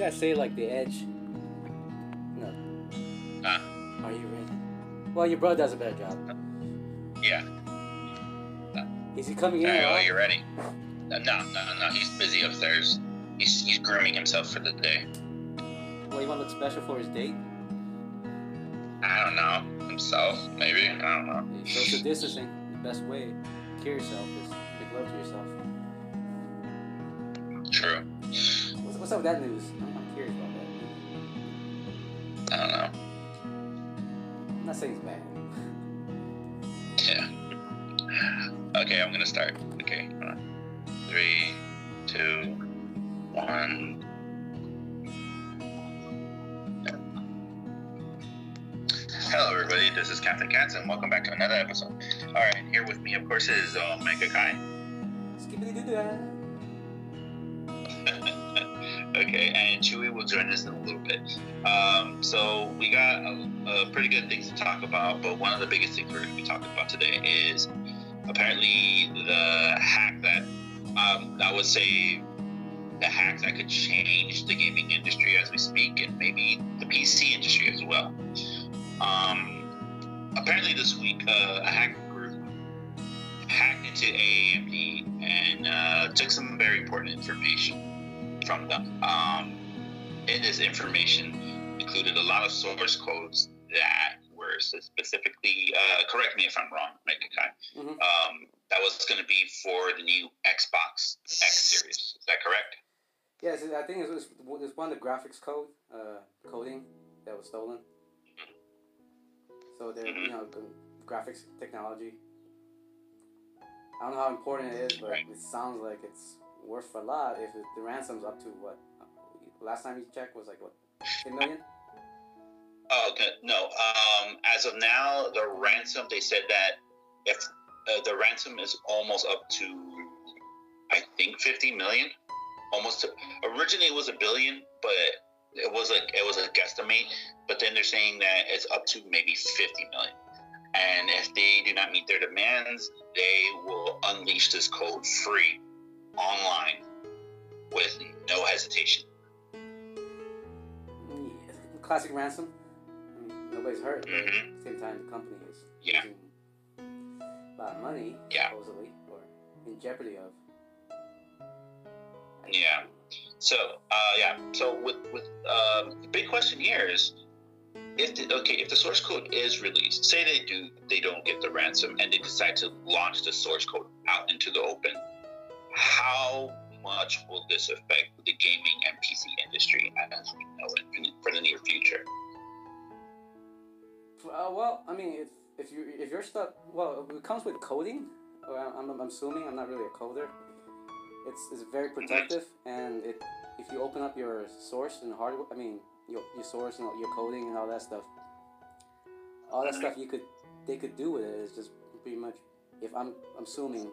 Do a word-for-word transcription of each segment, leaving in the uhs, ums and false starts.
gotta say like the Edge. No. Ah. Uh, Are you ready? Well, your brother does a better job. Uh, yeah. Uh, Is he coming in? Oh, you ready? Uh, no, no, no. He's busy upstairs. He's he's grooming himself for the day. Well, you want to look special for his date? I don't know. Himself, maybe. I don't know. Social distancing, the best way to cure yourself is make love to yourself. True. What's, what's up with that news? I'm curious about that. I don't know. I'm not saying it's bad. Yeah. Okay, I'm gonna start. Okay. Three, two, one. Hello, everybody. This is Captain Cats, and welcome back to another episode. All right, here with me, of course, is Omega Kai. Skippy doo doo. Okay, and Chewie will join us in a little bit. Um, so we got a, a pretty good things to talk about, but one of the biggest things we're going to be talking about today is apparently the hack that um, I would say the hack that could change the gaming industry as we speak, and maybe the P C industry as well. Um, apparently this week, uh, a hacker group hacked into A M D and uh, took some very important information from them. Um, in this information included a lot of source codes that were specifically, uh, correct me if I'm wrong, Mega Kai, mm-hmm. um, that was going to be for the new Xbox X series. Is that correct? Yes, I think it was, it was one of the graphics code, uh, coding that was stolen. Mm-hmm. So they're, mm-hmm. you know, graphics technology. I don't know how important it is, but right. It sounds like it's worth a lot if the ransom's up to what? Last time you checked was like what? ten million? Oh, okay. No. Um, as of now, the ransom, they said that if uh, the ransom is almost up to, I think, fifty million. Almost. To, originally, it was a billion, but it was like it was a guesstimate. But then they're saying that it's up to maybe fifty million. And if they do not meet their demands, they will unleash this code free online with no hesitation. Classic ransom. I mean, nobody's hurt. Mm-hmm. At the same time, the company is yeah. losing a lot of money, yeah. supposedly, or in jeopardy of. Yeah. So, uh, yeah. So, with with uh, the big question here is, if the, okay, if the source code is released, say they do, they don't get the ransom, and they decide to launch the source code out into the open. How much will this affect the gaming and P C industry as we know it for the near future? Uh, well, I mean, if if you if you're stuck, well, it comes with coding. Or I'm, I'm assuming I'm not really a coder. It's it's very protective, and it if you open up your source and hardware, I mean your your source and your coding and all that stuff, all that stuff you could they could do with it is just pretty much. If I'm I'm assuming.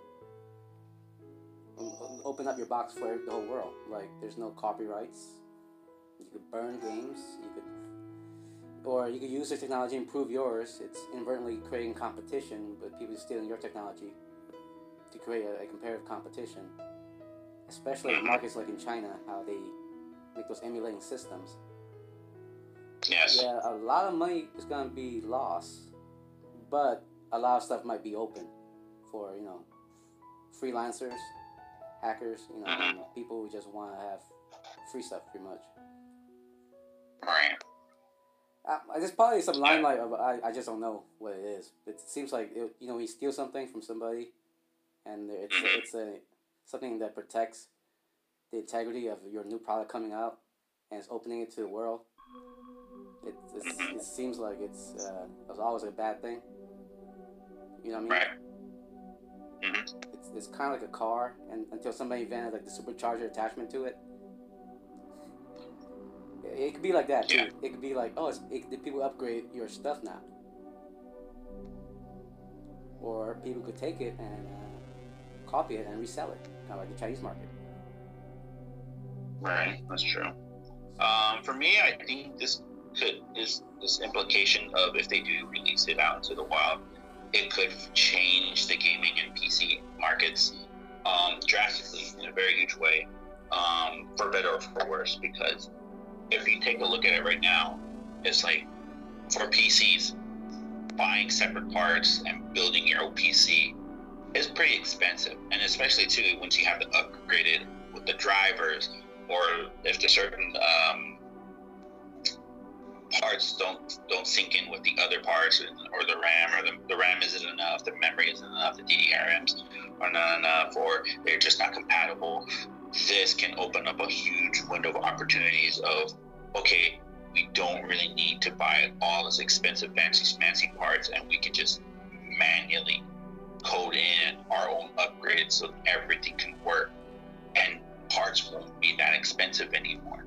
Open up your box for the whole world. Like, there's no copyrights. You could burn games. You could, or you could use their technology and improve yours. It's inadvertently creating competition, but people are stealing your technology to create a, a comparative competition. Especially in markets like in China, how they make those emulating systems. Yes. Yeah, a lot of money is gonna be lost, but a lot of stuff might be open for you know freelancers. Hackers, you know, mm-hmm. people who just want to have free stuff, pretty much. Right. Uh, there's probably some limelight of I, I just don't know what it is. It seems like it, you know, we steal something from somebody, and it's mm-hmm. it's a something that protects the integrity of your new product coming out, and it's opening it to the world. It it's, mm-hmm. it seems like it's uh, it's always a bad thing. You know what I mean? Right. Mm-hmm. It's, it's kind of like a car, and until somebody invented like the supercharger attachment to it, it, it could be like that too. Yeah. It could be like, oh, it's, it, the people upgrade your stuff now, or people could take it and uh, copy it and resell it, kind of like the Chinese market. Right, that's true. Um, for me, I think this could this this implication of if they do release it out into the wild. It could change the gaming and P C markets um, drastically in a very huge way, um, for better or for worse, because if you take a look at it right now, it's like for P Cs, buying separate parts and building your own P C is pretty expensive. And especially too, once you have to upgrade it with the drivers, or if there's certain um, parts don't don't sync in with the other parts, or the RAM, or the, the RAM isn't enough, the memory isn't enough, the D D R Ms are not enough, or they're just not compatible. This can open up a huge window of opportunities of, okay, we don't really need to buy all this expensive fancy fancy parts, and we can just manually code in our own upgrades so everything can work and parts won't be that expensive anymore.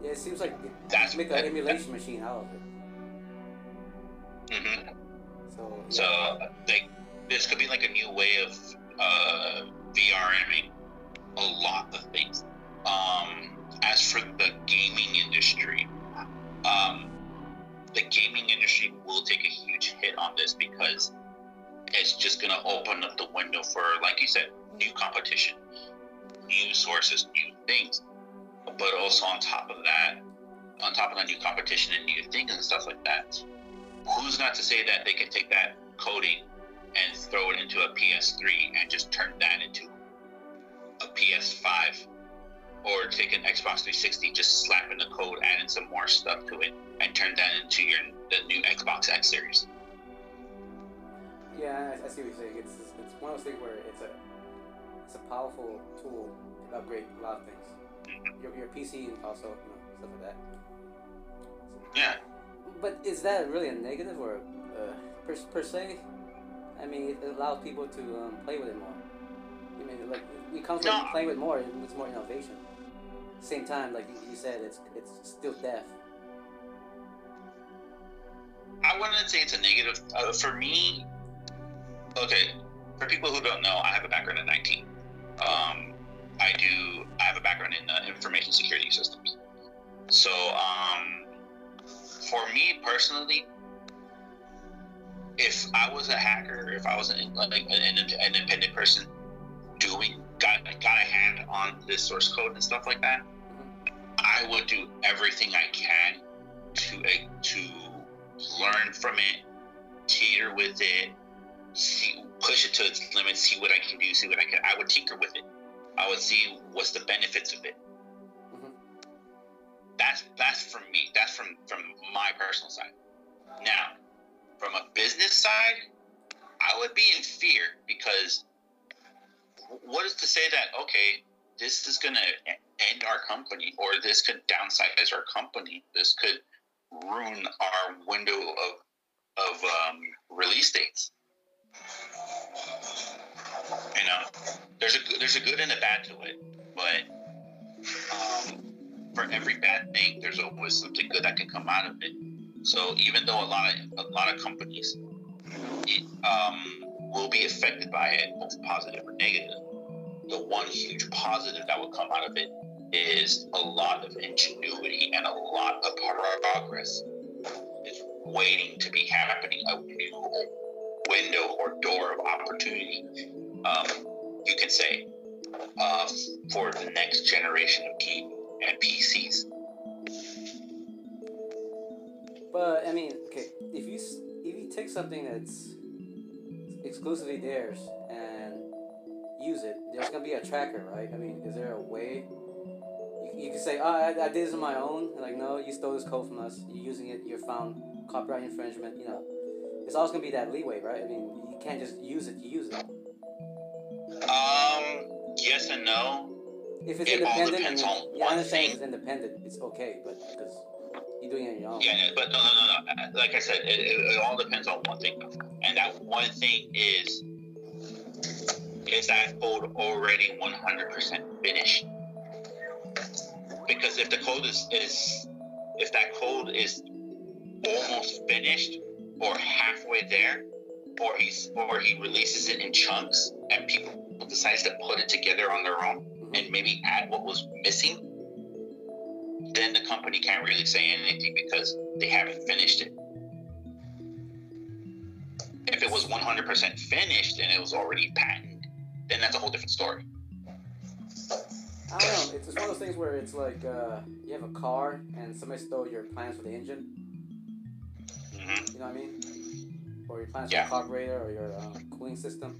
Yeah, it seems like that's make an emulation machine out of it. Mm-hmm. So, yeah. so like, this could be like a new way of uh, VRMing a lot of things. Um, as for the gaming industry, um, the gaming industry will take a huge hit on this because it's just going to open up the window for, like you said, new competition, new sources, new things. But also on top of that, on top of that new competition and new things and stuff like that, who's not to say that they can take that coding and throw it into a P S three and just turn that into a P S five, or take an Xbox three sixty, just slap in the code, add in some more stuff to it, and turn that into your the new Xbox X series. Yeah, I, I see what you're saying. It's, it's one of those things where it's a it's a powerful tool to upgrade a lot of things. Your, your P C and also, you know, stuff like that. So, yeah. But is that really a negative or uh, per, per se? I mean, it allows people to um, play with it more. I mean, like we constantly no. play with more, it's more innovation. Same time, like you said, it's it's still death. I wouldn't say it's a negative uh, for me. Okay, for people who don't know, I have a background in I T. Um, I do. I have a background in uh, information security systems. So, um, for me personally, if I was a hacker, if I was an, like, an, an independent person doing got got a hand on this source code and stuff like that, I would do everything I can to uh, to learn from it, tinker with it, see, push it to its limits, see what I can do, see what I can. I would tinker with it. I would see what's the benefits of it. Mm-hmm. That's that's from me. That's from, from my personal side. Now, from a business side, I would be in fear because what is to say that, okay, this is going to end our company, or this could downsize our company. This could ruin our window of of um, release dates. You know, there's a there's a good and a bad to it, but um, for every bad thing, there's always something good that can come out of it. So even though a lot of a lot of companies it, um, will be affected by it, both positive or negative, the one huge positive that will come out of it is a lot of ingenuity and a lot of progress is waiting to be happening. A new window or door of opportunity, um, you can say, uh, for the next generation of P C and P Cs. But I mean, okay, if you if you take something that's exclusively theirs and use it, there's gonna be a tracker, right? I mean, is there a way you, you can say, oh, I, I did this on my own? And like, no, you stole this code from us. You're using it. You're found copyright infringement. You know. It's always gonna be that leeway, right? I mean, you can't just use it to use it. Um, yes and no. If it's it independent, all depends on one yeah, I understand thing. It's independent, it's okay, but because you're doing it on your own. Yeah, but no, no, no, no. Like I said, it, it all depends on one thing, and that one thing is is that code already one hundred percent finished? Because if the code is, is if that code is almost finished, or halfway there, or he or he releases it in chunks, and people decides to put it together on their own and maybe add what was missing, then the company can't really say anything because they haven't finished it. If it was one hundred percent finished and it was already patented, then that's a whole different story. I don't know, it's just one of those things where it's like, uh, you have a car and somebody stole your plans for the engine. Mm-hmm. You know what I mean? Or your plans yeah. for the carburetor or your um, cooling system.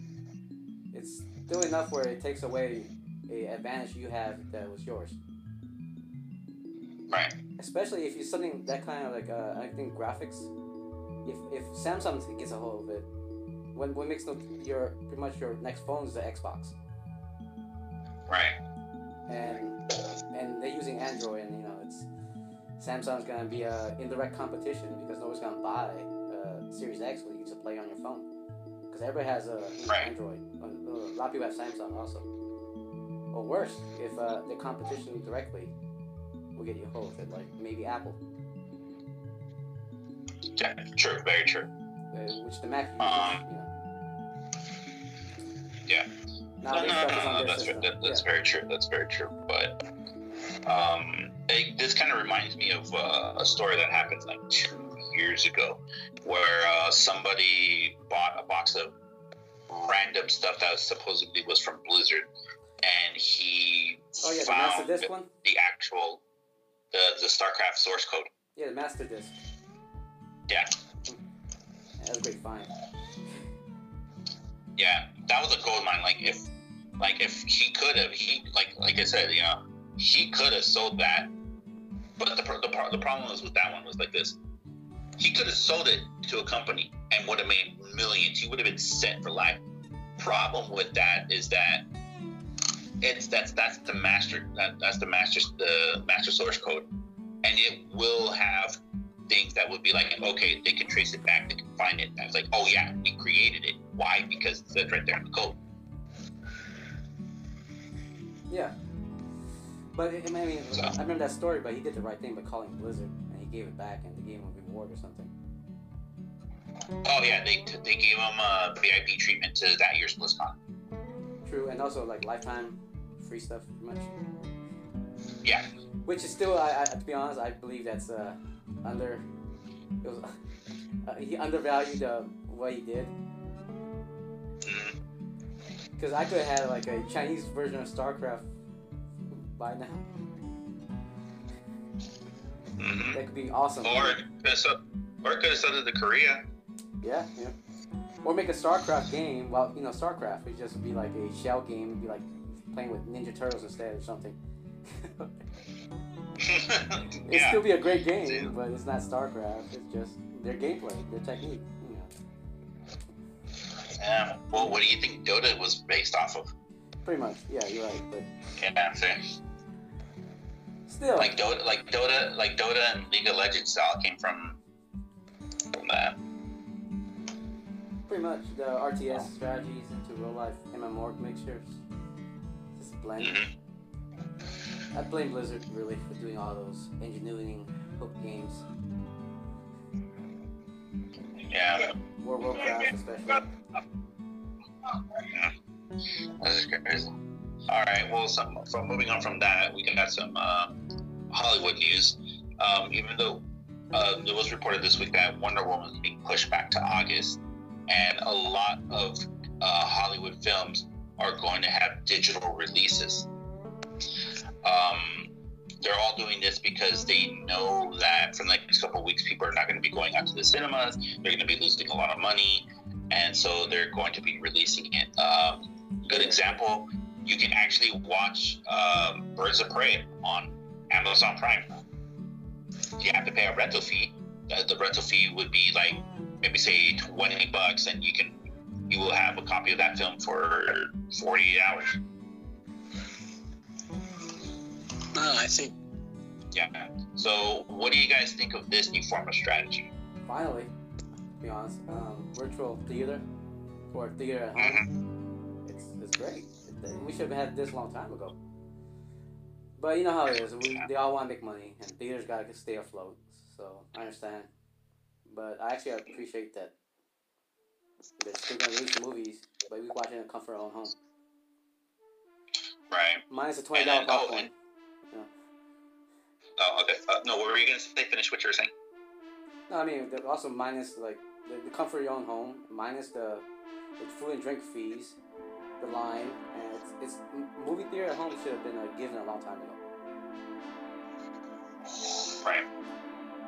It's still enough where it takes away a advantage you have that was yours. Right. Especially if you something that kind of like, uh, I think graphics. If if Samsung gets a hold of it, what what makes them your pretty much your next phone is the Xbox. Right. And and they're using Android, and you know it's Samsung's gonna be a indirect competition because nobody's gonna buy a Series X when you can just play on your phone because everybody has a right. Android. A lot of people have Samsung also. Or worse, if uh, the competition directly will get you a hold of it, like maybe Apple. Yeah, true. Very true. Uh, which the Mac. Um, you know. Yeah. No, no, no, no, no, that's, that, that's yeah. very true, that's very true, but um, it, this kind of reminds me of uh, a story that happened like two years ago, where uh, somebody bought a box of random stuff that was supposedly was from Blizzard, and he oh, yeah, found the, master disc one? the actual, the, the StarCraft source code. Yeah, the master disc. Yeah. Mm. yeah that was a great find. Yeah, that was a gold mine, like, if... Like, if he could have, he, like, like I said, you know, he could have sold that, but the the, the problem was with that one was like this. He could have sold it to a company and would have made millions. He would have been set for life. Problem with that is that it's, that's, that's the master, that, that's the master, the master source code. And it will have things that would be like, okay, they can trace it back, they can find it. And I was like, oh yeah, we created it. Why? Because it's right there in the code. Yeah, but it, I mean, so. I remember that story. But he did the right thing by calling Blizzard, and he gave it back, and they gave him a reward or something. Oh yeah, they they gave him a V I P treatment to that year's BlizzCon. True, and also like lifetime free stuff, pretty much. Yeah. Which is still, I, I to be honest, I believe that's uh, under. It was, uh, he undervalued uh, what he did. Mm. Because I could have had like a Chinese version of StarCraft by now. Mm-hmm. That could be awesome. Or it could have sent it to Korea. Yeah, yeah. Or make a StarCraft game. Well, you know, StarCraft would just be like a shell game. It'd be like playing with Ninja Turtles instead or something. It'd yeah. still be a great game, yeah. but it's not StarCraft. It's just their gameplay, their technique. Um, well, what do you think Dota was based off of? Pretty much, yeah, you're right. But... Can't answer. Still, like Dota, like Dota, like Dota, and League of Legends all came from from that. Pretty much, the R T S oh. strategies into real life M M O mixtures. Just blend. Mm-hmm. I blame Blizzard really for doing all those engineering hook games. Yeah. World of Warcraft, especially. Yeah. This is crazy. Alright, well, some, from moving on from that, we got some uh, Hollywood news. Um, even though uh, it was reported this week that Wonder Woman is being pushed back to August, and a lot of uh, Hollywood films are going to have digital releases. Um, they're all doing this because they know that for the next couple of weeks, people are not going to be going out to the cinemas, they're going to be losing a lot of money. And so they're going to be releasing it. Um, good example, you can actually watch um, Birds of Prey on Amazon Prime. You have to pay a rental fee. Uh, the rental fee would be like maybe say twenty bucks, and you can you will have a copy of that film for forty-eight hours. Oh, I see. Yeah. So, what do you guys think of this new form of strategy? Finally. Be honest, um, virtual theater or theater at home, it's, it's great. We should have had this a long time ago, but you know how it is. We, they all want to make money, and theaters gotta stay afloat. So I understand, but I actually appreciate that they're still gonna release the movies, but we watch it in the comfort of our own home. Right. Minus a twenty dollar popcorn. Oh, and... yeah. oh okay. Uh, no, what were you gonna say? Finish what you were saying. No, I mean also minus like. The, the comfort of your own home, minus the, the food and drink fees, the line, and it's, it's movie theater here at home should have been like, given a long time ago. Right.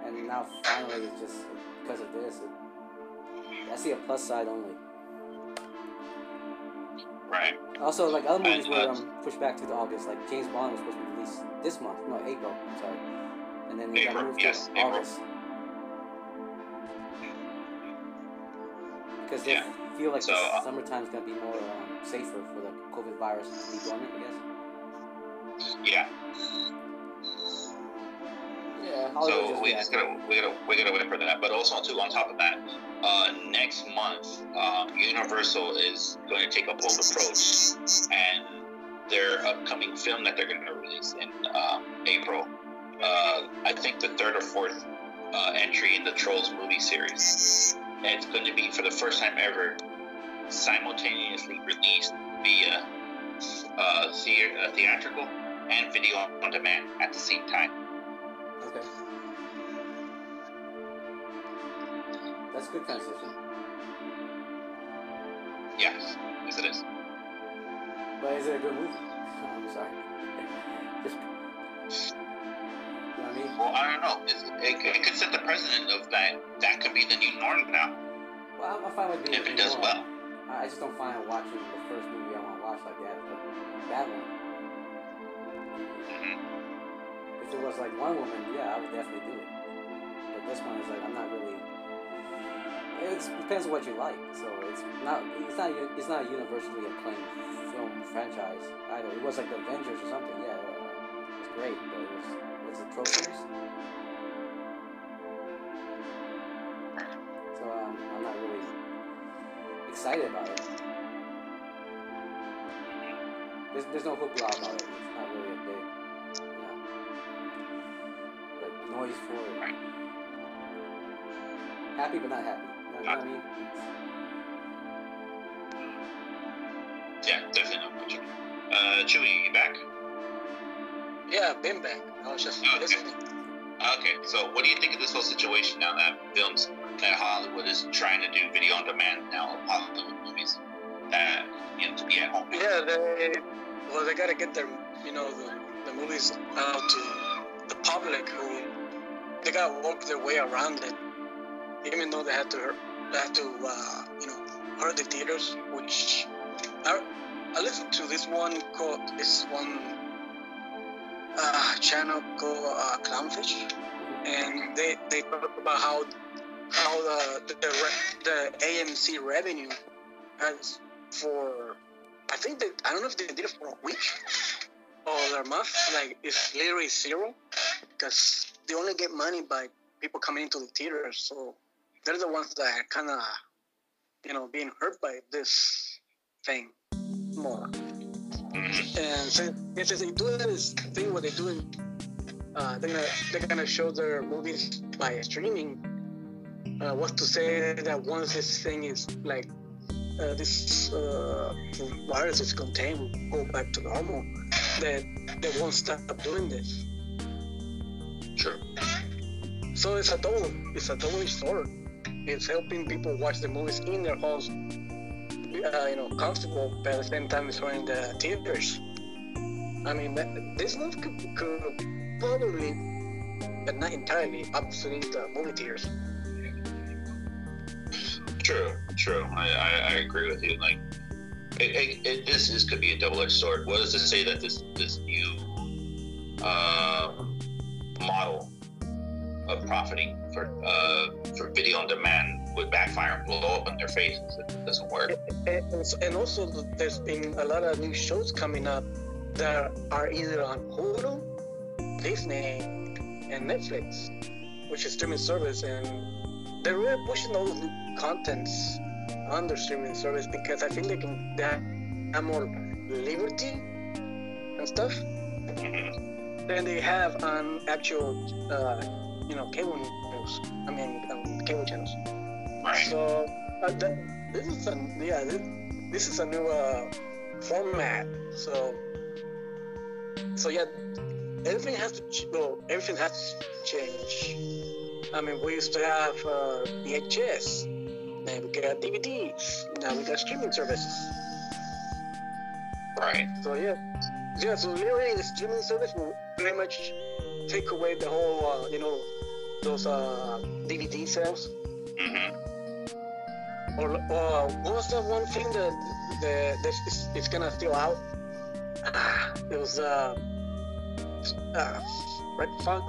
And now finally, it's just because of this, it, I see a plus side only. Right. Also, like other movies were um, pushed back to the August. Like James Bond was supposed to be released this month, no April. I'm sorry. And then April, got moved yes, to August. April. Because they yeah. feel like so, the summertime's going to be more um, safer for the COVID virus to be dormant, I guess. Yeah. Yeah. Hollywood so just we just gotta we gotta we gotta wait for that. But also too, on top of that, uh, next month, uh, Universal is going to take a bold approach, and their upcoming film that they're going to release in uh, April, uh, I think the third or fourth uh, entry in the Trolls movie series. It's going to be, for the first time ever, simultaneously released via uh, the- theatrical and video on demand at the same time. Okay. That's a good transition. Yes, yes it is. But is it a good movie? I'm sorry. Just... Well, I don't know. It, it, it could set the precedent of that. That could be the new norm now. Well, I find like if it does norm. well, I just don't find watching the first movie I want to watch like that. But that one. Mm-hmm. If it was like Wonder Woman, yeah, I would definitely do it. But this one is like I'm not really. It's, it depends on what you like. So it's not. It's not. It's not a universally acclaimed film franchise either. It was like the Avengers or something. Yeah, it was great, but it was. It's a trophy. So um, I'm not really excited about it. There's, there's no hoopla about it. It's not really a big, you know, like noise for it. Happy but not happy. You know what I mean? It's... Yeah, definitely not much. Uh, Chewie, you back? Yeah, I've been back. I was just okay. listening. Okay, so what do you think of this whole situation now that films, that Hollywood is trying to do video on demand now, Hollywood movies, that, you know, to be at home? Yeah, they, well, they gotta get their, you know, the, the movies out to the public who, they gotta work their way around it. Even though they had to, they had to, uh, you know, hurt the theaters, which, I, I listened to this one called, this one, Uh, channel called uh, Clownfish, and they they talk about how how the the, the the A M C revenue has for I think they I don't know if they did it for a week or a month, like it's literally zero because they only get money by people coming into the theaters, so they're the ones that are kind of, you know, being hurt by this thing more. And so, if they do this thing, what they do is uh, they're gonna they're gonna show their movies by streaming. Uh, what's to say that once this thing is like uh, this uh, virus is contained, we'll go back to normal, that they, they won't stop doing this. Sure. So it's a double it's a double-edged sword. It's helping people watch the movies in their homes. Uh, you know, comfortable, but at the same time it's wearing the theaters. I mean, that, this move could, could probably, but not entirely, obsolete the movie theaters. True, true. I, I, I agree with you. Like, it, it, it, this this could be a double-edged sword. What does it say that this this new uh, model of profiting for uh, for video on demand would backfire and blow up in their faces? It doesn't work. And also, there's been a lot of new shows coming up that are either on Hulu, Disney, and Netflix, which is streaming service, and they're really pushing all the new contents on their streaming service because I think they can have more liberty and stuff mm-hmm. than they have on actual, uh, you know, cable news. I mean, um, cable channels. Right. So uh, that, this is a yeah this, this is a new uh, format. So so yeah, everything has to ch- well everything has to change. I mean, we used to have uh, V H S, now we got D V Ds, now we got streaming services. Right. So yeah, yeah. So really, the streaming service will very much take away the whole, uh, you know, those uh, D V D sales. Mm-hmm. Or, or what was that one thing that that, that it's, it's gonna fill out? Ah, it was uh, uh, Redbox.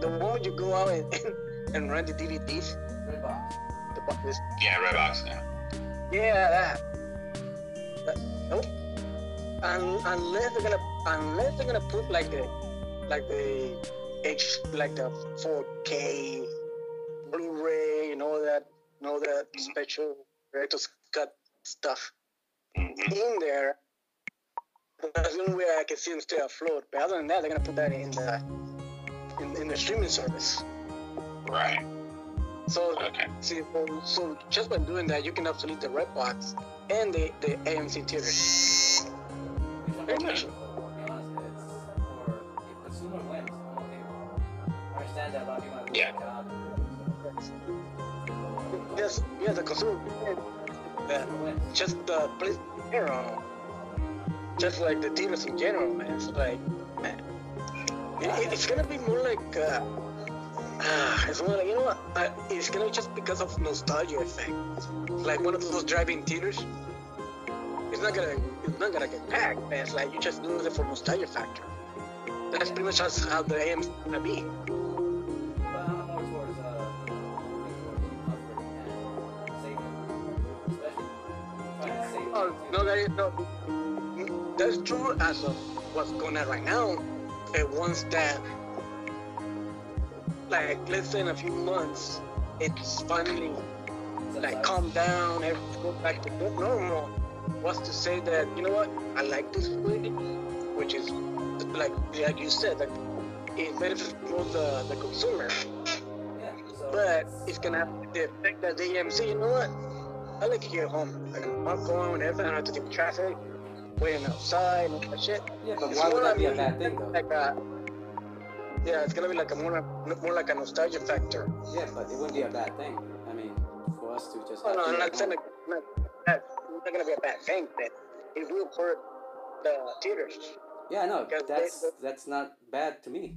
The one you go out and, and, and rent the D V Ds. Redbox. The box. Yeah, Redbox. Yeah. Yeah, that. Nope. And unless they're gonna, unless they're gonna put like the, like the H, like the four K, Blu-ray, and all that, and all that mm-hmm. special director's cut stuff mm-hmm. in there. That's the only way I can see them stay afloat. But other than that, they're gonna put that in the, in, in the streaming service. Right. So, okay. see, so just by doing that, you can obsolete the Redbox and the, the A M C theater. Very much. Yeah. Yes, yeah, the consumer. Yeah, just the place in general. Just like the theaters in general, man. It's like, man. It, it's gonna be more like. Uh, Uh, it's more like, you know what, uh, it's gonna be just because of nostalgia effect. Like one of those drive-in theaters, it's not gonna, it's not gonna get packed, man. It's like you just do it for nostalgia factor. That's pretty much how the A M is gonna be. Oh, no, that is no, that's true as of what's going on right now. And once that. Like, let's say in a few months, it's finally, like, calmed down, everything goes back to normal. What's to say that, you know what, I like this movie, which is, like, like you said, like, it benefits both the, the consumer, but it's gonna have the effect that the A M C, you know what, I like to get home, like, I'm going, everything, I don't have to deal with traffic, waiting outside, and all that shit. Yeah, but why would that be a bad thing, though? Like, uh, yeah, it's gonna be like a more, more like a nostalgia factor. Yeah, but it wouldn't be a bad thing. I mean, for us to just. Oh, no, I'm not saying it's not, not gonna be a bad thing, but it will hurt the theaters. Yeah, no, that's they, that's not bad to me.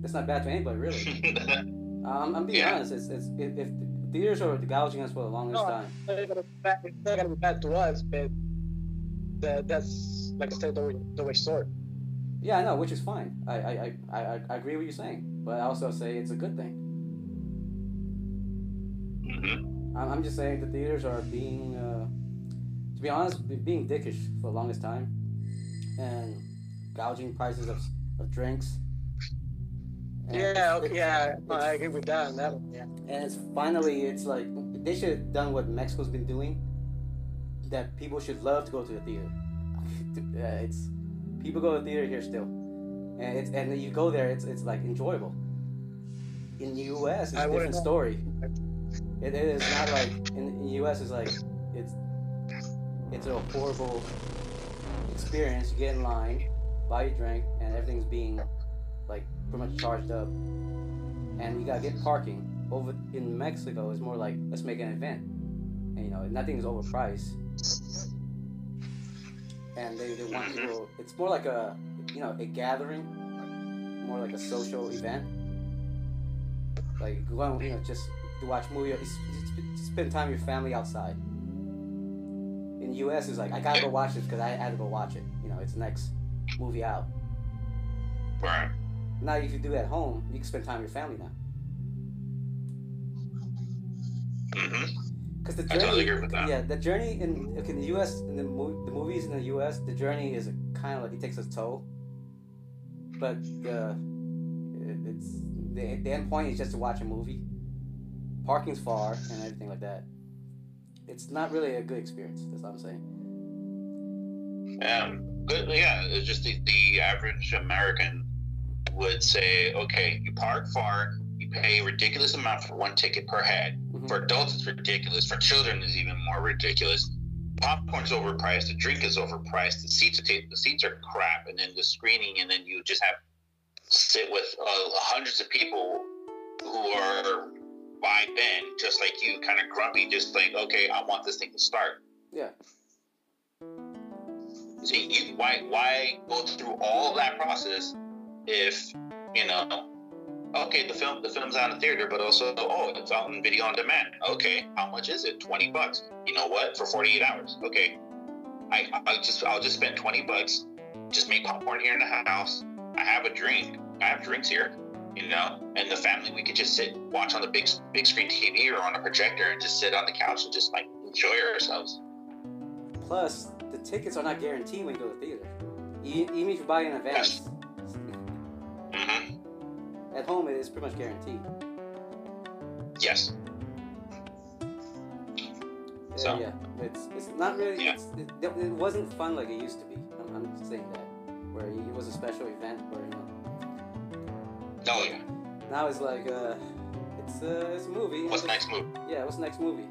That's not bad to anybody, really. um, I'm being yeah. honest. It's it's if, if the theaters are gouging us for the longest no, time. It's not, bad, it's not gonna be bad to us, but the, that's like I said, the way, the way sort. Yeah, I know, which is fine. I, I, I, I agree with you saying, but I also say it's a good thing. Mm-hmm. I'm just saying the theaters are being, uh, to be honest, being dickish for the longest time, and gouging prices of of drinks. And yeah, okay, yeah, I agree with that. That one, yeah. And it's finally, it's like they should have done what Mexico's been doing. That people should love to go to the theater. uh, it's. People go to the theater here still, and it's and you go there. It's it's like enjoyable. In the U S, it's a different story. It, it is not like in, in the U S. It's like it's it's a horrible experience. You get in line, buy your drink, and everything's being like pretty much charged up, and you gotta get parking. Over in Mexico, it's more like let's make an event, and you know nothing is overpriced. And they, they want people, it's more like a, you know, a gathering, more like a social event. Like, go out, you know, just to watch a movie, or spend time with your family outside. In the U S, it's like, I gotta go watch this because I had to go watch it. You know, it's the next movie out. Right. Now, if you do it at home, you can spend time with your family now. Mm-hmm. The journey, I totally agree with that. Yeah, the journey in like in the U S, in the, mo- the movies in the U S, the journey is kind of like it takes a toll. But uh, it's the the end point is just to watch a movie. Parking's far and everything like that. It's not really a good experience. That's what I'm saying. Um, good, yeah, it's just the, the average American would say, okay, you park far, you pay a ridiculous amount for one ticket per head. For adults, it's ridiculous. For children, it's even more ridiculous. Popcorn's overpriced. The drink is overpriced. The seats are the seats are crap. And then the screening, and then you just have to sit with uh, hundreds of people who are vibing in, just like you, kind of grumpy, just like, okay, I want this thing to start. Yeah. So you, why why go through all that process if, you know, okay, the film the film's out in the theater, but also, oh, it's out in video on demand. Okay, how much is it? twenty bucks. You know what? For forty-eight hours. Okay, I I just I'll just spend twenty bucks. Just make popcorn here in the house. I have a drink. I have drinks here, you know, and the family, we could just sit, watch on the big big screen T V or on a projector and just sit on the couch and just like enjoy ourselves. Plus, the tickets are not guaranteed when you go to the theater. Even if you buy in advance. Mm-hmm. At home, it is pretty much guaranteed. Yes. Yeah, so yeah, it's it's not really. Yeah. It's, it, it wasn't fun like it used to be. I'm, I'm saying that, where it was a special event where, you know. Oh yeah. Now it's like uh, it's uh, it's a movie. What's the next movie? Yeah, what's the next movie?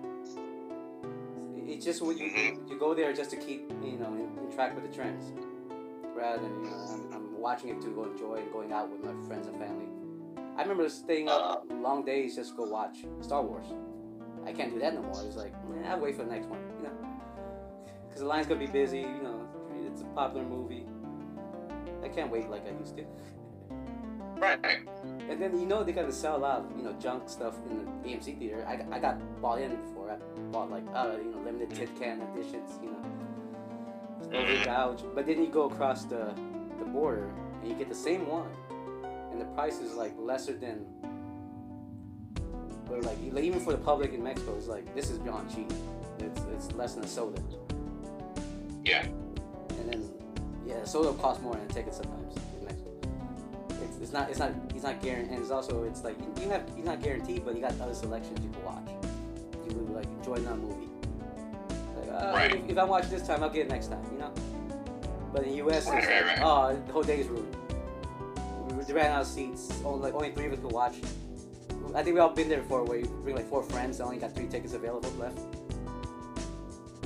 It's just what you mm-hmm. you go there just to keep, you know, in, in track with the trends, rather than, you know, I'm, I'm watching it to go enjoy and going out with my friends and family. I remember staying up long days just to go watch Star Wars. I can't do that no more. It's like, man, I'll wait for the next one, you know, because the line's gonna be busy. You know, it's a popular movie. I can't wait like I used to. Right. And then, you know, they gotta sell a lot of, you know, junk stuff in the A M C theater. I, I got bought in before. I bought like uh you know limited tin can editions, you know, mm-hmm. Couch. But then you go across the the border and you get the same one, and the price is like lesser than. But like even for the public in Mexico, it's like this is beyond cheap. It's it's less than a soda. Yeah. And then yeah, soda costs more than a ticket sometimes. It's not. It's not. It's not guaranteed. And it's also. It's like you have. It's not guaranteed, but you got other selections you can watch. You can like enjoy that movie. Like, uh, right. If, if I watch this time, I'll get it next time. You know. But in the U S, right, it's right, like, right. Oh, the whole day is ruined. We ran out of seats. Only like only three of us could watch. I think we all been there before, where you bring like four friends and only got three tickets available left.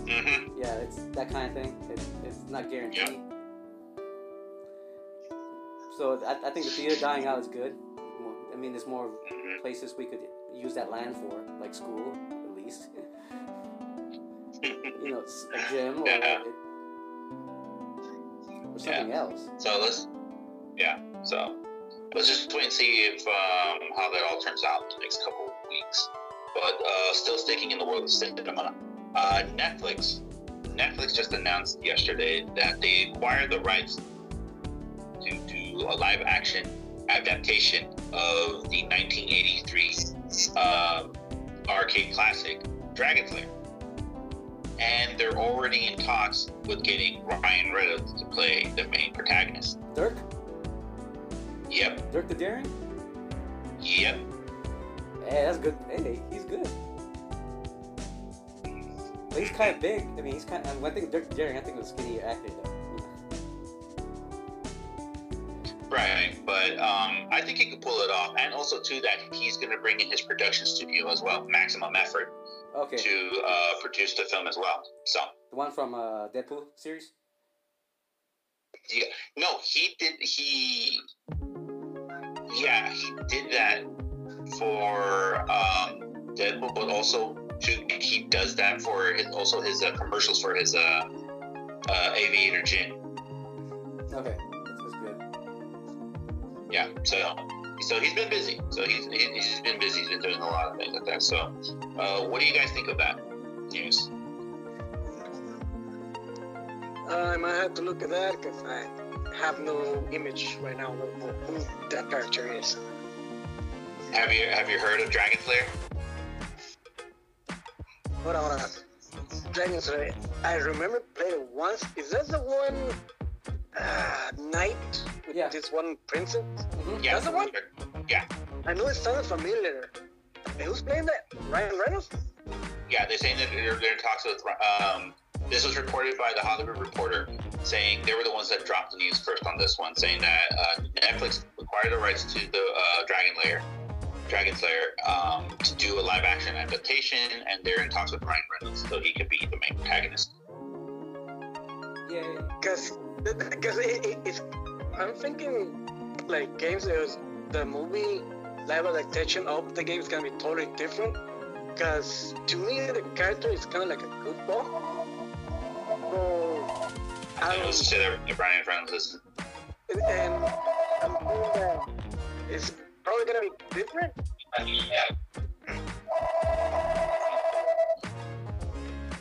Mm-hmm. Yeah, it's that kind of thing. It's it's not guaranteed. Yep. So I, I think the theater dying out is good. I mean, there's more places we could use that land for, like school, at least. You know, a gym or, yeah. or something yeah. else. So let's, yeah. So let's just wait and see if um, how that all turns out in the next couple of weeks. But uh, still sticking in the world of cinema, uh, Netflix. Netflix just announced yesterday that they acquired the rights to do a live action adaptation of the nineteen eighty-three uh, arcade classic Dragon Slayer. And they're already in talks with getting Ryan Reynolds to play the main protagonist. Dirk? Yep. Dirk the Daring? Yep. Hey, that's good. Hey, he's good. But he's kind of big. I mean, he's kind of. I mean, when I think of Dirk the Daring, I think of a skinny actor, though. Right, but um, I think he could pull it off, and also too that he's going to bring in his production studio as well, Maximum Effort, okay, to uh, produce the film as well. So the one from uh, Deadpool series. Yeah, no, he did. He, yeah, he did that for um, Deadpool, but also to he does that for his, also his uh, commercials for his uh, uh, aviator gin. Okay. Yeah, so so he's been busy. So he's he's been busy. He's been doing a lot of things like that. So, uh, what do you guys think of that news? Uh, I might have to look at that because I have no image right now of who that character is. Have you have you heard of Dragon Slayer? Hold on, hold on. Dragon Slayer. I remember playing it once. Is that the one? Uh, Knight with yeah. this one princess. Mm-hmm. Yeah, that's the one. Yeah. I know it sounds familiar. And who's playing that? Ryan Reynolds. Yeah, they're saying that they're, they're talks with. Um, this was reported by the Hollywood Reporter, saying they were the ones that dropped the news first on this one, saying that uh, Netflix acquired the rights to the uh, Dragon Slayer, Dragon Slayer, um, to do a live action adaptation, and they're in talks with Ryan Reynolds, so he could be the main protagonist. Yeah. Because. Because it, it, it's, I'm thinking, like games, it was the movie live adaptation of the game is gonna be totally different. Because to me, the character is kind of like a goofball. So I was to say that the Ryan Reynolds isn't. And I'm doing that. It's probably gonna be different. I mean, yeah.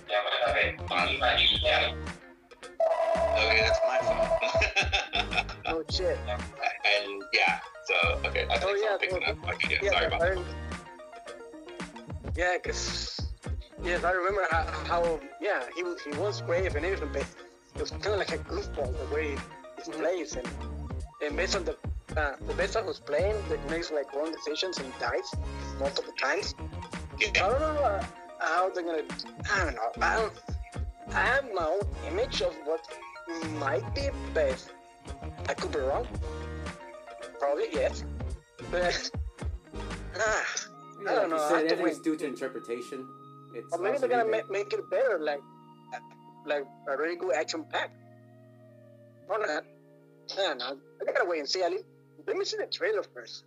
Yeah, okay. Yeah. Okay, that's my phone. Oh shit. And yeah, so okay, I think oh, yeah, well, up. Okay, yeah, yeah, sorry about that. Yeah, cause yes, I remember how, how yeah he was he was brave and everything, but it was kind of like a goofball the way he plays, and and based on the uh, the best I was playing, that makes like wrong decisions and dies most of the times. Yeah. I don't know. Uh, How they're gonna? I don't know. I don't. I have my own image of what might be best. I could be wrong. Probably yes, but ah, yeah, I don't know. You said everything's due to interpretation. It's or maybe they're gonna ma- make it better, like like a really good action pack. Or not? I don't know. I gotta wait and see. Let me see the trailer first.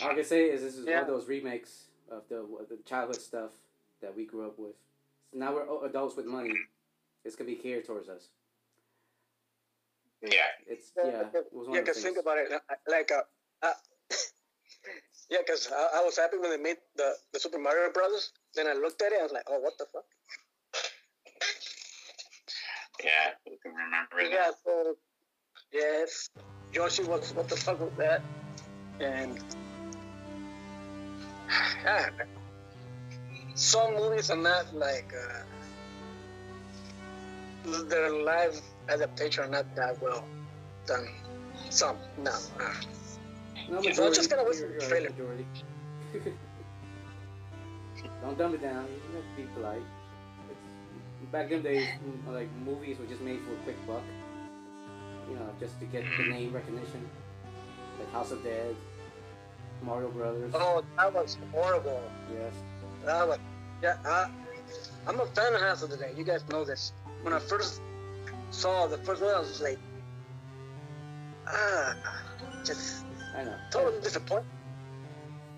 All I can say is this is yeah. one of those remakes of the the childhood stuff that we grew up with. So now we're adults with money. It's gonna be catered towards us. Yeah. It's yeah. It was one yeah, of cause think about it. Like uh, uh yeah, cause I, I was happy when they made the, the Super Mario Brothers. Then I looked at it, I was like, oh, what the fuck? Yeah, you can remember that. Yeah. So yes, Yoshi was what the fuck was that? And God, some movies are not like uh, their live adaptation are not that well done. Some, no. Uh, no majority, so I'm just gonna listen to the trailer. Don't dumb it down. You know, be polite. It's, back in the days, like movies were just made for a quick buck. You know, just to get the name recognition. Like House of the Dead. Mario Brothers. Oh, that was horrible. Yes. That was, yeah, I, I'm a fan of House of the Dead. You guys know this. When I first saw the first one, I was like, ah, just I know. Totally disappointed.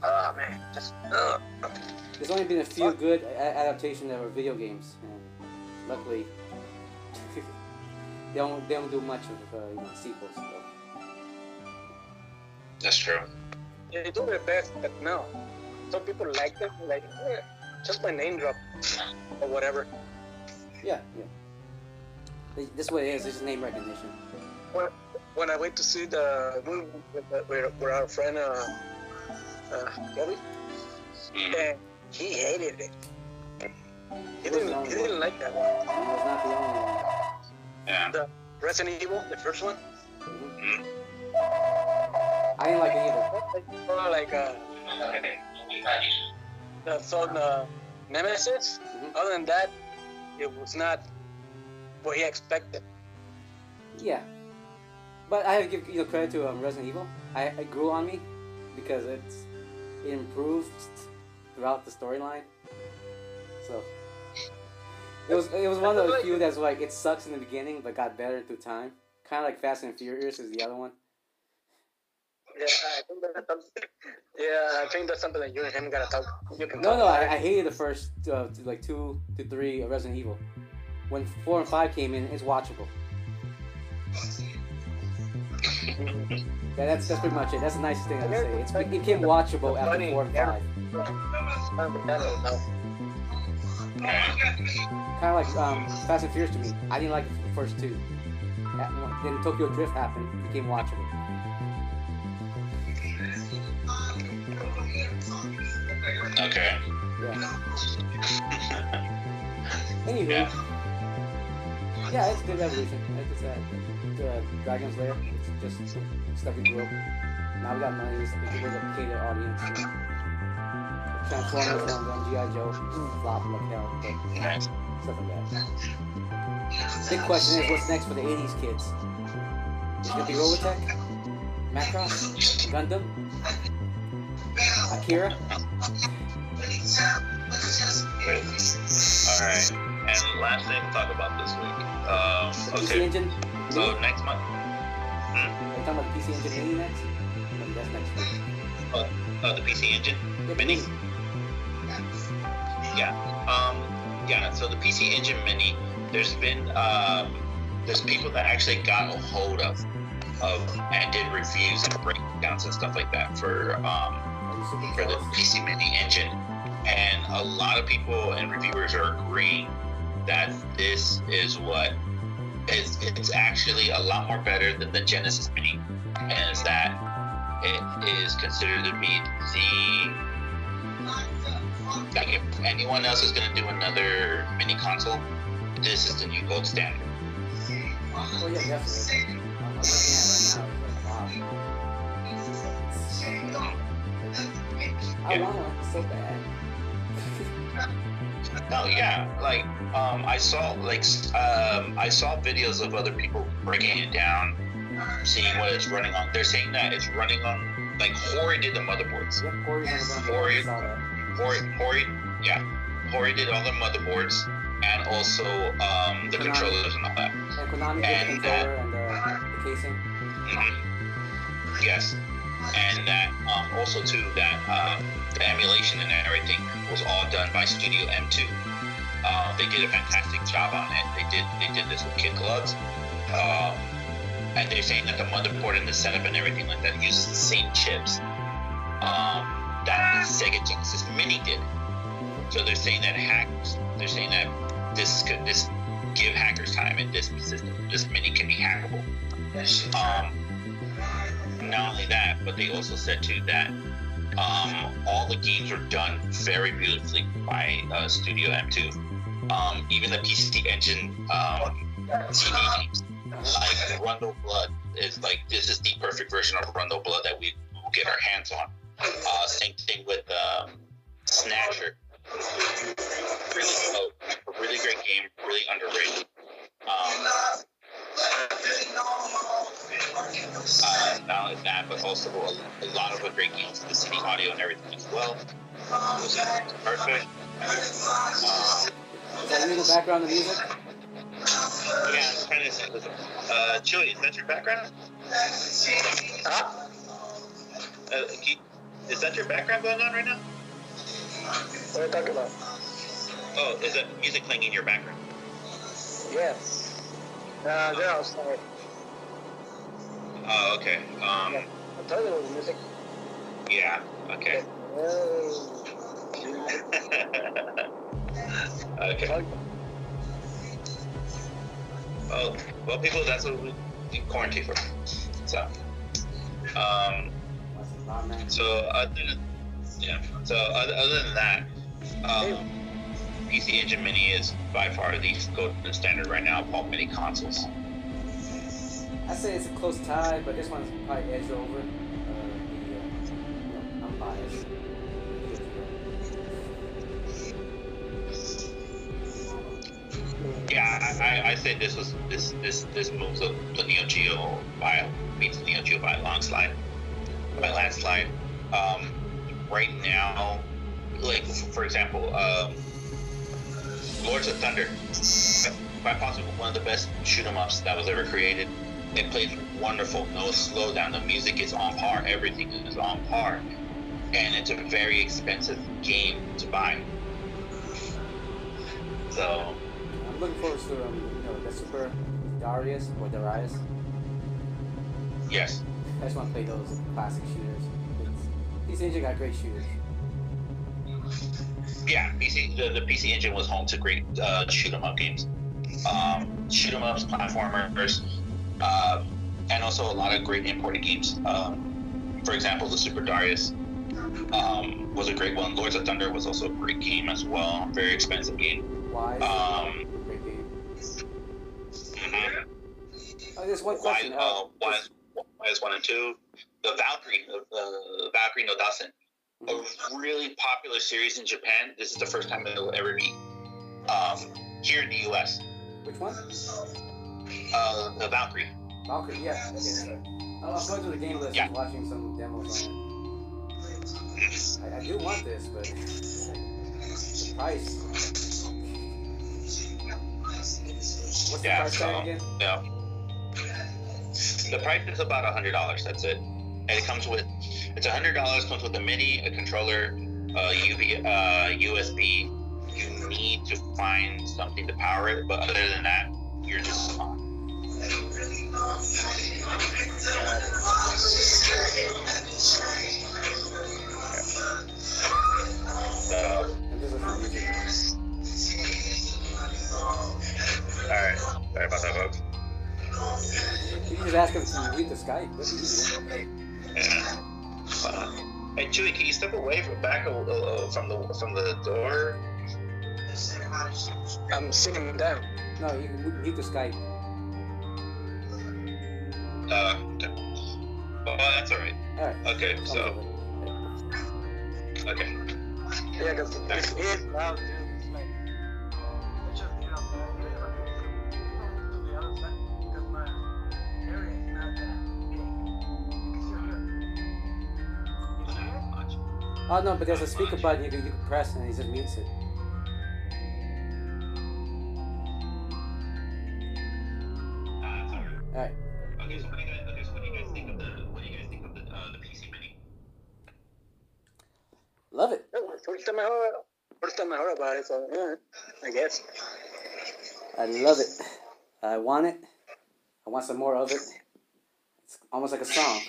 Oh, man. Just, uh, there's only been a few what? good adaptations that were video games, and luckily, they, don't, they don't do much of uh, you know, sequels. But... That's true. They do their best, but no. Some people like them, like, eh, just my name drop, or whatever. Yeah, yeah. This way it is, it's name recognition. When, when I went to see the movie where, where our friend, uh, uh, Bobby, and he hated it. He didn't, he didn't like that one. It was not the only one. Yeah. The Resident Evil, the first one. Mm-hmm. I didn't like it either. Or like uh, the song uh, Nemesis. Mm-hmm. Other than that, it was not what he expected. Yeah, but I have to give you know, credit to um, Resident Evil. I it grew on me because it's it improved throughout the storyline. So it was it was one of the few that's like it sucks in the beginning but got better through time. Kind of like Fast and Furious is the other one. Yeah, I think that's something. Yeah, I think that's something that you and him gotta talk. You can no, talk no, about. I, I hated the first uh, like two to three of Resident Evil. When four and five came in, it's watchable. yeah, that's that's pretty much it. That's the nicest thing I can say. It's it became watchable after four and five. Kind of like um, Fast and Furious to me. I didn't like the first two. Then Tokyo Drift happened. It became watchable. Okay. Yeah. Anyway. Yeah. yeah, it's good evolution. It's uh, uh, Dragon Slayer. It's just stuff we grew up. Now we got money. It's a catered audience. Transformers, Gundam, G I Joe, flop like hell, but stuff like that. Big question is what's next for the eighties kids? Is it gonna be Robotech? Macross? Gundam? Akira? Alright, and last thing to talk about this week. Um, the okay. P C Engine? So Mini? Next month. Hmm? Are you talking about the P C Engine Mini next? No, that's next week. Uh, uh, the P C Engine yeah, Mini? Yeah. Um, yeah, so the P C Engine Mini there's been uh, there's people that actually got a hold of of and did reviews and breakdowns and stuff like that for um, for the P C Mini engine, and a lot of people and reviewers are agreeing that this is what is it's actually a lot more better than the Genesis Mini, and is that it is considered to be the like if anyone else is going to do another mini console, this is the new gold standard. Oh yeah, definitely. I'm looking at it right now. I want one so bad. No, yeah, like um, I saw like um, I saw videos of other people breaking it down, seeing what it's running on. They're saying that it's running on like Hori did the motherboards. Yep, Hori did the motherboards. Hori, Hori, yeah, Hori did all the motherboards and also um, the Konami, controllers and all that. Yeah, Konami and did the controller and the, the casing. Mm-hmm. Yes, and that um, also too that um, the emulation and everything was all done by Studio M two. Uh, they did a fantastic job on it. They did they did this with kid gloves, um, and they're saying that the motherboard and the setup and everything like that uses the same chips. Um, That Sega Genesis Mini did. So they're saying that hackers, they're saying that this could this give hackers time in this system. This Mini can be hackable. Um, not only that, but they also said too that um, all the games were done very beautifully by uh, Studio M two. Um, even the P C Engine um, T V games, like Rondo of Blood, is like this is the perfect version of Rondo of Blood that we will get our hands on. Uh, same thing with um, Snatcher. Really, oh, a really great game, really underrated. Um, uh, not only that, but also a, a lot of other great games, the city audio and everything as well. Was perfect. Um, is that you the background of music? Yeah, I'm trying to say, listen. Uh, Chewie, is that your background? Huh? Uh, you, is that your background going on right now? What are you talking about? Oh, is that music playing in your background? Yes. Yeah. Uh, yeah, I was sorry. Oh, okay. Um, yeah. I told you it was music. Yeah, okay. Okay. Oh, well, people, that's what we quarantine for. So, um... So other than, yeah. So other, other than that, um, P C Engine Mini is by far the golden standard right now of all mini consoles. I say it's a close tie, but this one's probably edged over. Uh, yeah, I'm biased. Yeah, I, I, I say this was this this this moves up the Neo Geo by beats Neo Geo by a long slide. My last slide, um, right now, like, for example, um, Lords of Thunder, by possibly one of the best shoot-em-ups that was ever created. It plays wonderful, no slowdown, the music is on par, everything is on par, and it's a very expensive game to buy. So... I'm looking forward to, um, you know, the Super Darius, or Darius. Yes. I just want to play those classic shooters. It's, P C Engine got great shooters. Yeah, P C the, the P C Engine was home to great uh, shoot 'em up games, um, shoot 'em ups, platformers, uh, and also a lot of great imported games. Um, for example, the Super Darius um, was a great one. Lords of Thunder was also a great game as well. Very expensive game. Why? Um, great game. Mm-hmm. Oh, there's one question. Why, uh, why as one and two, the Valkyrie, the Valkyrie no Dasen, a really popular series in Japan. This is the first time it will ever be um, here in the U S. Which one? Uh, the Valkyrie. Valkyrie, yeah. Okay. I was going through the game list yeah. and watching some demos on it. I, I do want this, but the price. What's the yeah, price so, again? Yeah. The price is about a hundred dollars. That's it, and it comes with it's a hundred dollars. Comes with a mini, a controller, a U V, uh, U S B, you need to find something to power it, but other than that, you're just fine. So, alright, sorry about that, folks. You can just ask him to read the Skype. Yeah. Uh, hey, Chewie, can you step away from back a, uh, from the from the door? I'm sitting him down. No, you can mute the Skype. Uh, well, that's alright. All right. Okay, I'll so. It. Okay. Yeah, because this is loud, dude. It's like, I just get up there. Oh no, but there's a speaker button you can, you can press and it just mutes it. Uh, Alright. Okay, so what do you guys, okay, so what do you guys think of the what do you guys think of the uh, the P C Mini? Love it. First time I heard first time I heard about it, so yeah, I guess. I love it. I want it. I want some more of it. It's almost like a song.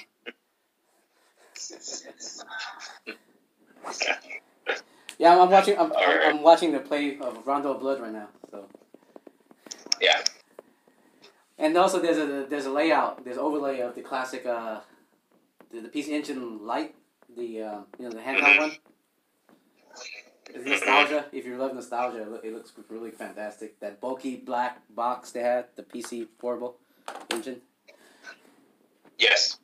Yeah, I'm, I'm watching. I'm, right. I'm watching the play of Rondo of Blood right now. So. Yeah. And also, there's a there's a layout, there's overlay of the classic, uh, the, the P C Engine Light, the uh, you know the handheld mm-hmm. one. It's nostalgia. If you love nostalgia, it, look, it looks really fantastic. That bulky black box they had, the P C portable engine. Yes.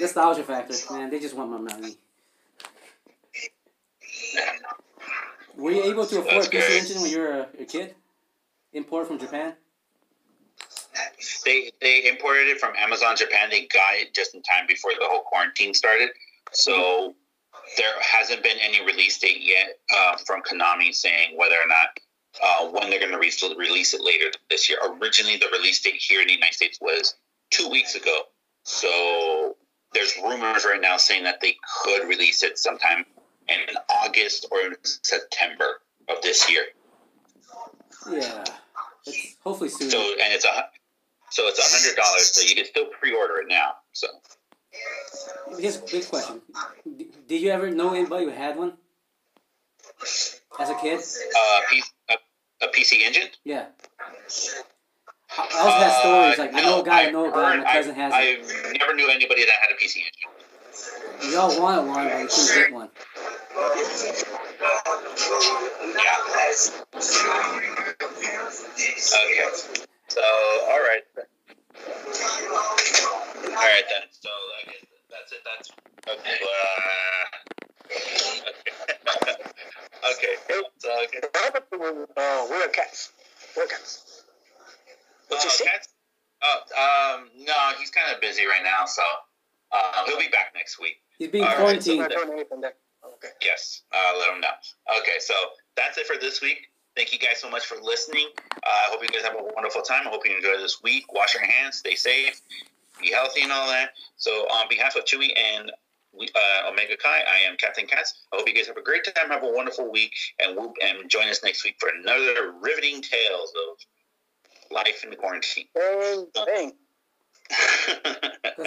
Nostalgia factor, man. They just want my money. Were you able to afford a P C Engine when you were a, a kid? Imported from Japan? They they imported it from Amazon Japan. They got it just in time before the whole quarantine started. So mm-hmm. there hasn't been any release date yet uh, from Konami saying whether or not uh, when they're going to re- release it later this year. Originally, the release date here in the United States was two weeks ago. So there's rumors right now saying that they could release it sometime in August or September of this year. Yeah, it's hopefully soon. So and it's a so it's a hundred dollars. So you can still pre-order it now. So here's a big question: did you ever know anybody who had one as a kid? Uh, a, a P C Engine. Yeah. I also uh, had stories like, I know a guy, I know a guy, my cousin has I, it. I never knew anybody that had a P C Engine. We all wanted one, but we couldn't get one. Yeah. Okay. So, alright. Alright then. So, I guess that's it. That's okay. Uh, okay. Okay. So, okay. Uh, we're cats. We're cats. Oh, Cats? Oh, um, no, he's kind of busy right now, so uh, he'll be back next week. He's being all quarantined. Right, so that, okay. Yes, uh, let him know. Okay, so that's it for this week. Thank you guys so much for listening. Uh, I hope you guys have a wonderful time. I hope you enjoy this week. Wash your hands, stay safe, be healthy, and all that. So on behalf of Chewie and we, uh, Omega Kai, I am Captain Cats. I hope you guys have a great time, have a wonderful week, and we'll, and join us next week for another riveting tales of life in quarantine. Dang, dang.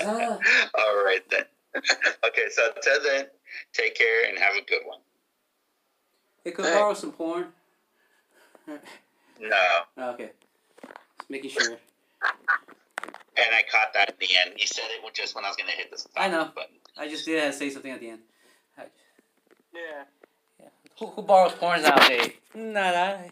All right then. Okay, so till then, take care and have a good one. Hey, could I borrow some porn? No. Oh, okay. Just making sure. And I caught that at the end. You said it just when I was going to hit the stop I know. Button. I just did have to say something at the end. I... Yeah. yeah. Who, who borrows porn nowadays? Not I.